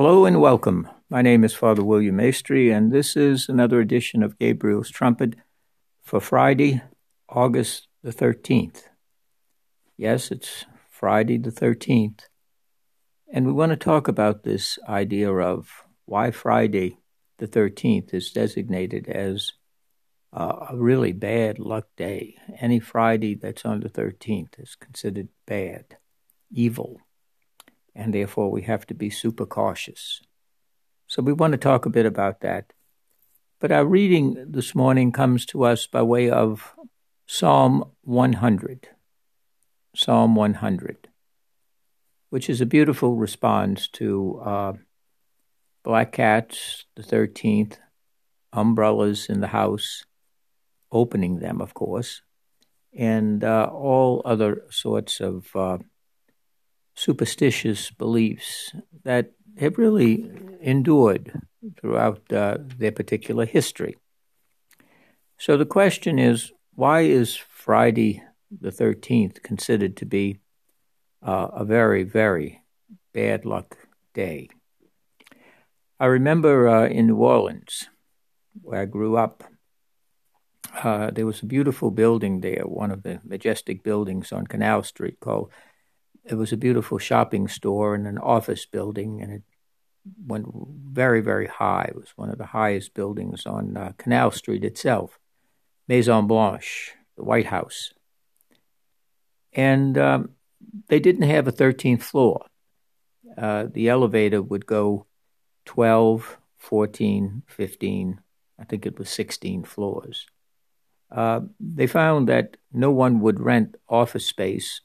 Hello and welcome. My name is Father William Maestri, and this is another edition of Gabriel's Trumpet for Friday, August the 13th. Yes, it's Friday the 13th. And we want to talk about this idea of why Friday the 13th is designated as a really bad luck day. Any Friday that's on the 13th is considered bad, evil. And therefore we have to be super cautious. So we want to talk a bit about that. But our reading this morning comes to us by way of Psalm 100. Psalm 100, which is a beautiful response to black cats, the 13th, umbrellas in the house, opening them, of course, and all other sorts of superstitious beliefs that have really endured throughout their particular history. So the question is, why is Friday the 13th considered to be a very, very bad luck day? I remember in New Orleans, where I grew up, there was a beautiful building there, one of the majestic buildings on Canal Street called. It was a beautiful shopping store and an office building, and it went very, very high. It was one of the highest buildings on Canal Street itself, Maison Blanche, the White House. And they didn't have a 13th floor. The elevator would go 12, 14, 15, I think it was 16 floors. They found that no one would rent office space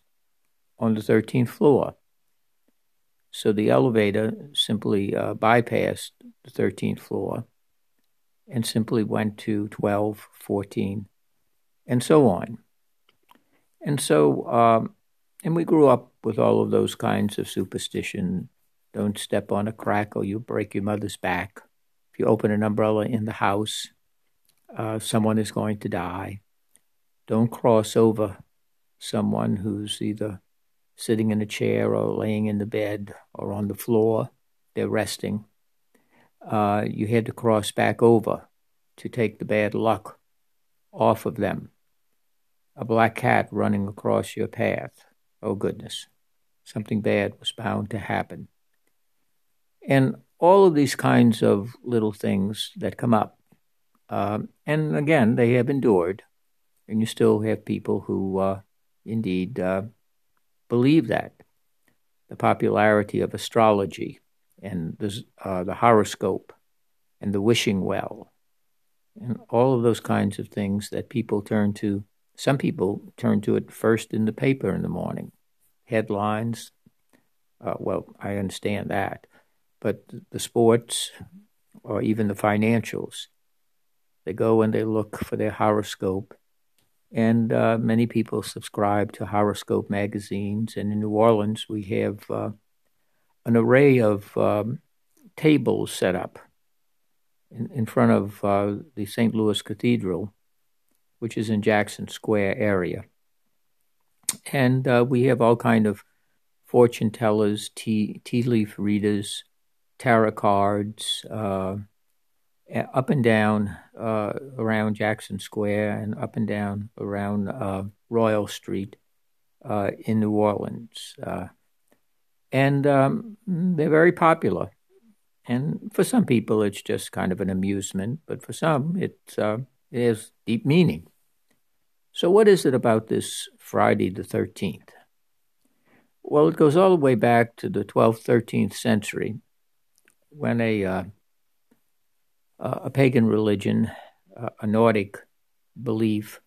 on the 13th floor. So the elevator simply bypassed the 13th floor and simply went to 12, 14, and so on. And so, and we grew up with all of those kinds of superstition. Don't step on a crack or you break your mother's back. If you open an umbrella in the house, someone is going to die. Don't cross over someone who's either sitting in a chair or laying in the bed or on the floor, they're resting. You had to cross back over to take the bad luck off of them. A black cat running across your path. Oh, goodness. Something bad was bound to happen. And all of these kinds of little things that come up. And again, they have endured. And you still have people who indeed believe that. The popularity of astrology and the horoscope and the wishing well and all of those kinds of things that people turn to. Some people turn to it first in the paper in the morning. Headlines, well, I understand that. But the sports or even the financials, they go and they look for their horoscope. And many people subscribe to horoscope magazines. And in New Orleans, we have an array of tables set up in front of the St. Louis Cathedral, which is in Jackson Square area. And we have all kind of fortune tellers, tea leaf readers, tarot cards, up and down around Jackson Square and up and down around Royal Street in New Orleans. And they're very popular. And for some people, it's just kind of an amusement, but for some, it has deep meaning. So what is it about this Friday the 13th? Well, it goes all the way back to the 12th, 13th century when a pagan religion, a Nordic belief,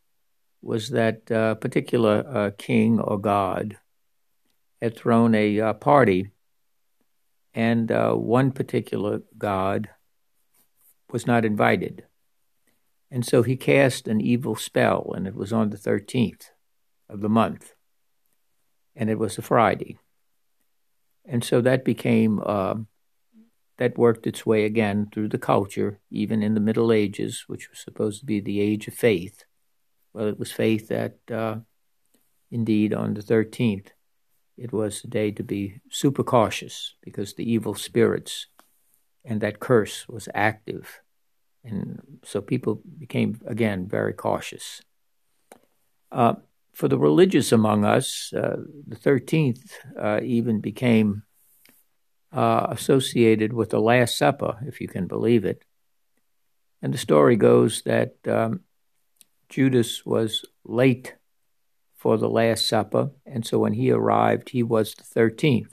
was that a particular king or god had thrown a party, and one particular god was not invited. And so he cast an evil spell, and it was on the 13th of the month, and it was a Friday. And so that became... that worked its way again through the culture, even in the Middle Ages, which was supposed to be the age of faith. Well, it was faith that, indeed, on the 13th, it was the day to be super cautious because the evil spirits and that curse was active. And so people became, again, very cautious. For the religious among us, the 13th even became associated with the Last Supper, if you can believe it. And the story goes that Judas was late for the Last Supper, and so when he arrived, he was the 13th.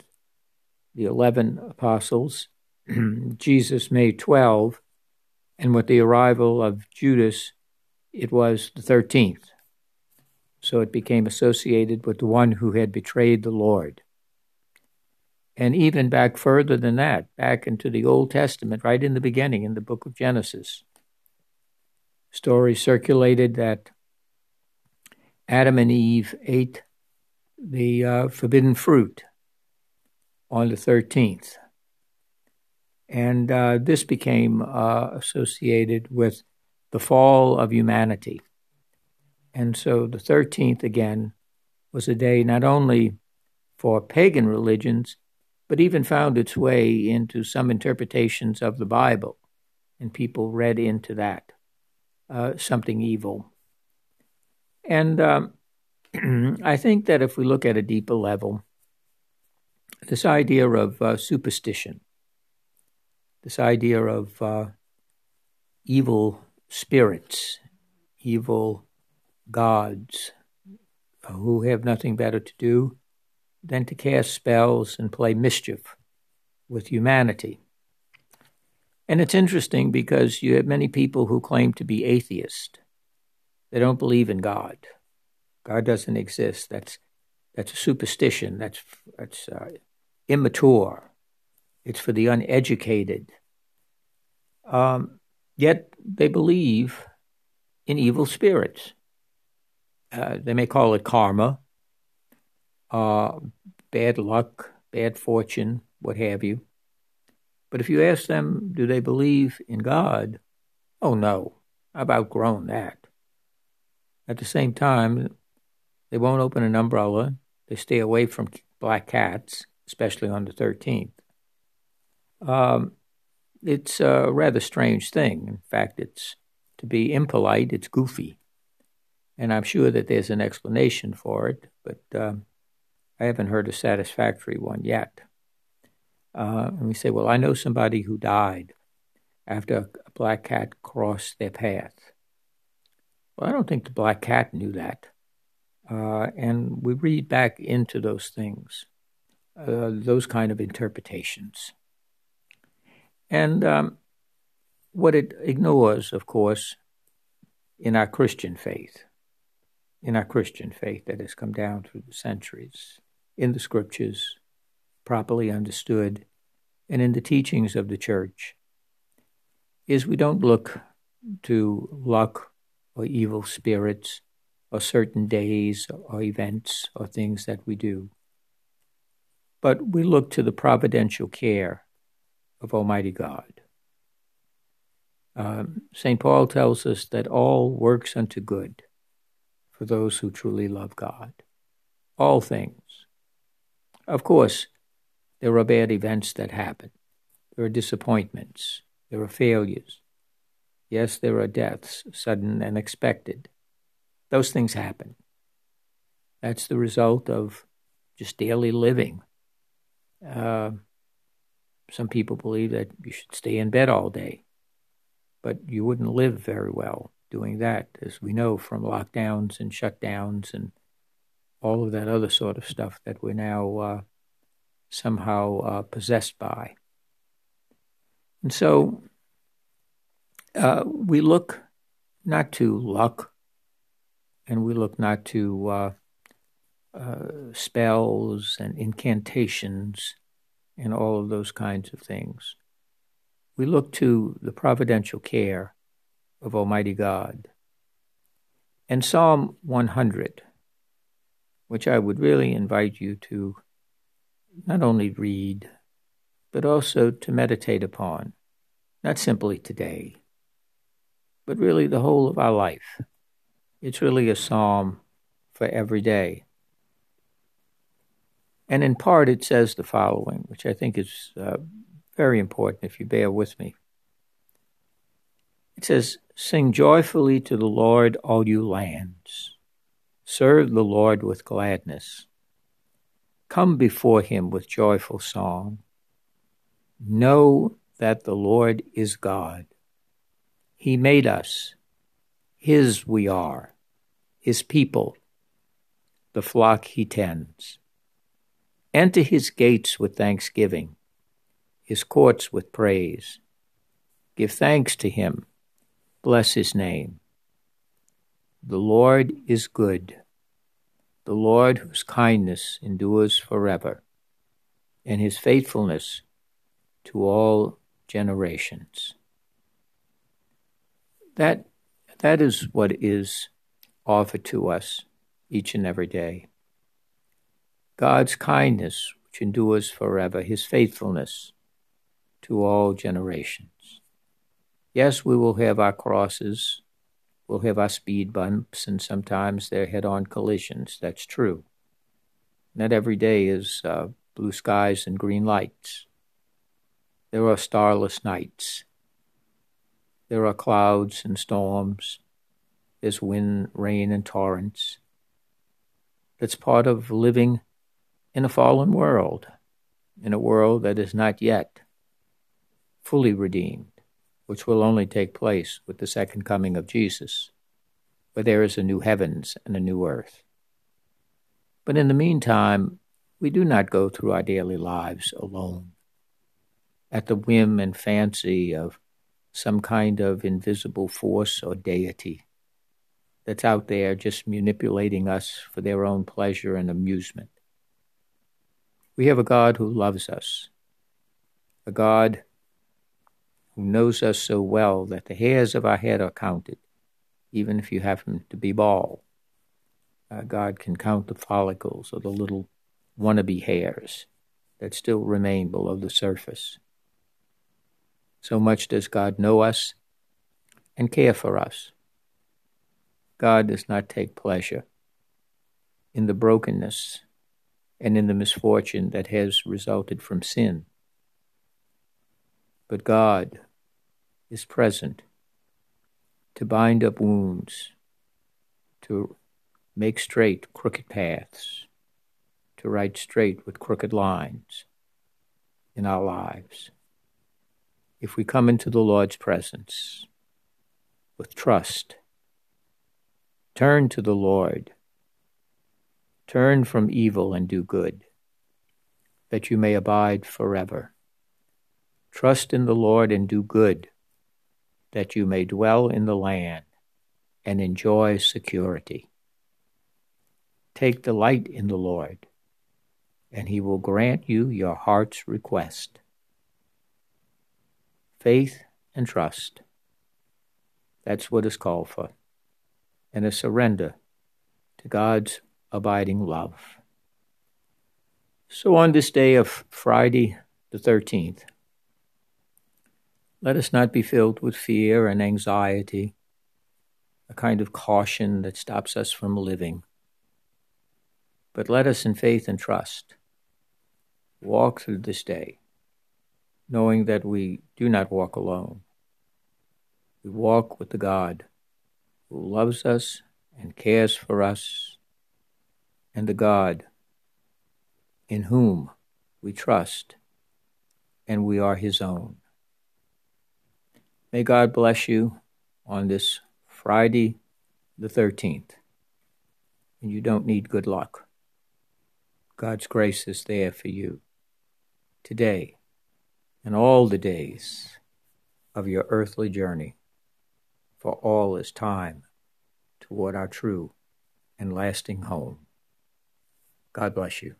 The 11 apostles, Jesus made 12, and with the arrival of Judas, it was the 13th. So it became associated with the one who had betrayed the Lord. And even back further than that, back into the Old Testament, right in the beginning, in the book of Genesis, story circulated that Adam and Eve ate the forbidden fruit on the 13th. And this became associated with the fall of humanity. And so the 13th, again, was a day not only for pagan religions, but even found its way into some interpretations of the Bible, and people read into that something evil. And I think that if we look at a deeper level, this idea of superstition, this idea of evil spirits, evil gods who have nothing better to do than to cast spells and play mischief with humanity. And it's interesting because you have many people who claim to be atheist. They don't believe in God. God doesn't exist. That's a superstition. That's immature. It's for the uneducated. Yet they believe in evil spirits. They may call it karma, bad luck, bad fortune, what have you. But if you ask them, do they believe in God? Oh, no. I've outgrown that. At the same time, they won't open an umbrella. They stay away from black cats, especially on the 13th. It's a rather strange thing. In fact, it's to be impolite, it's goofy. And I'm sure that there's an explanation for it, but I haven't heard a satisfactory one yet. And we say, well, I know somebody who died after a black cat crossed their path. Well, I don't think the black cat knew that. And we read back into those things, those kind of interpretations. And what it ignores, of course, in our Christian faith that has come down through the centuries, in the scriptures, properly understood, and in the teachings of the church, is we don't look to luck or evil spirits or certain days or events or things that we do, but we look to the providential care of Almighty God. St. Paul tells us that all works unto good for those who truly love God. All things. Of course, there are bad events that happen. There are disappointments. There are failures. Yes, there are deaths, sudden and expected. Those things happen. That's the result of just daily living. Some people believe that you should stay in bed all day. But you wouldn't live very well doing that, as we know from lockdowns and shutdowns and all of that other sort of stuff that we're now somehow possessed by. And so we look not to luck, and we look not to spells and incantations and all of those kinds of things. We look to the providential care of Almighty God. And Psalm 100, which I would really invite you to not only read, but also to meditate upon, not simply today, but really the whole of our life. It's really a psalm for every day. And in part, it says the following, which I think is Very important, if you bear with me. It says, "Sing joyfully to the Lord, all you lands. Serve the Lord with gladness. Come before him with joyful song. Know that the Lord is God. He made us. His we are, his people, the flock he tends. Enter his gates with thanksgiving, his courts with praise. Give thanks to him. Bless his name. The Lord is good, the Lord whose kindness endures forever, and his faithfulness to all generations." That is what is offered to us each and every day. God's kindness, which endures forever, his faithfulness to all generations. Yes, we will have our crosses, we'll have our speed bumps, and sometimes they're head-on collisions. That's true. Not every day is blue skies and green lights. There are starless nights. There are clouds and storms. There's wind, rain, and torrents. That's part of living in a fallen world, in a world that is not yet fully redeemed, which will only take place with the second coming of Jesus, where there is a new heavens and a new earth. But in the meantime, we do not go through our daily lives alone, at the whim and fancy of some kind of invisible force or deity that's out there just manipulating us for their own pleasure and amusement. We have a God who loves us, a God who knows us so well that the hairs of our head are counted, even if you happen to be bald. God can count the follicles or the little wannabe hairs that still remain below the surface. So much does God know us and care for us. God does not take pleasure in the brokenness and in the misfortune that has resulted from sin. But God is present to bind up wounds, to make straight crooked paths, to write straight with crooked lines in our lives. If we come into the Lord's presence with trust, turn to the Lord, turn from evil and do good, that you may abide forever. Trust in the Lord and do good, that you may dwell in the land and enjoy security. Take delight in the Lord, and he will grant you your heart's request. Faith and trust. That's what is called for, and a surrender to God's abiding love. So on this day of Friday the 13th, let us not be filled with fear and anxiety, a kind of caution that stops us from living. But let us in faith and trust walk through this day, knowing that we do not walk alone. We walk with the God who loves us and cares for us, and the God in whom we trust and we are his own. May God bless you on this Friday the 13th. And you don't need good luck. God's grace is there for you today and all the days of your earthly journey, for all is time toward our true and lasting home. God bless you.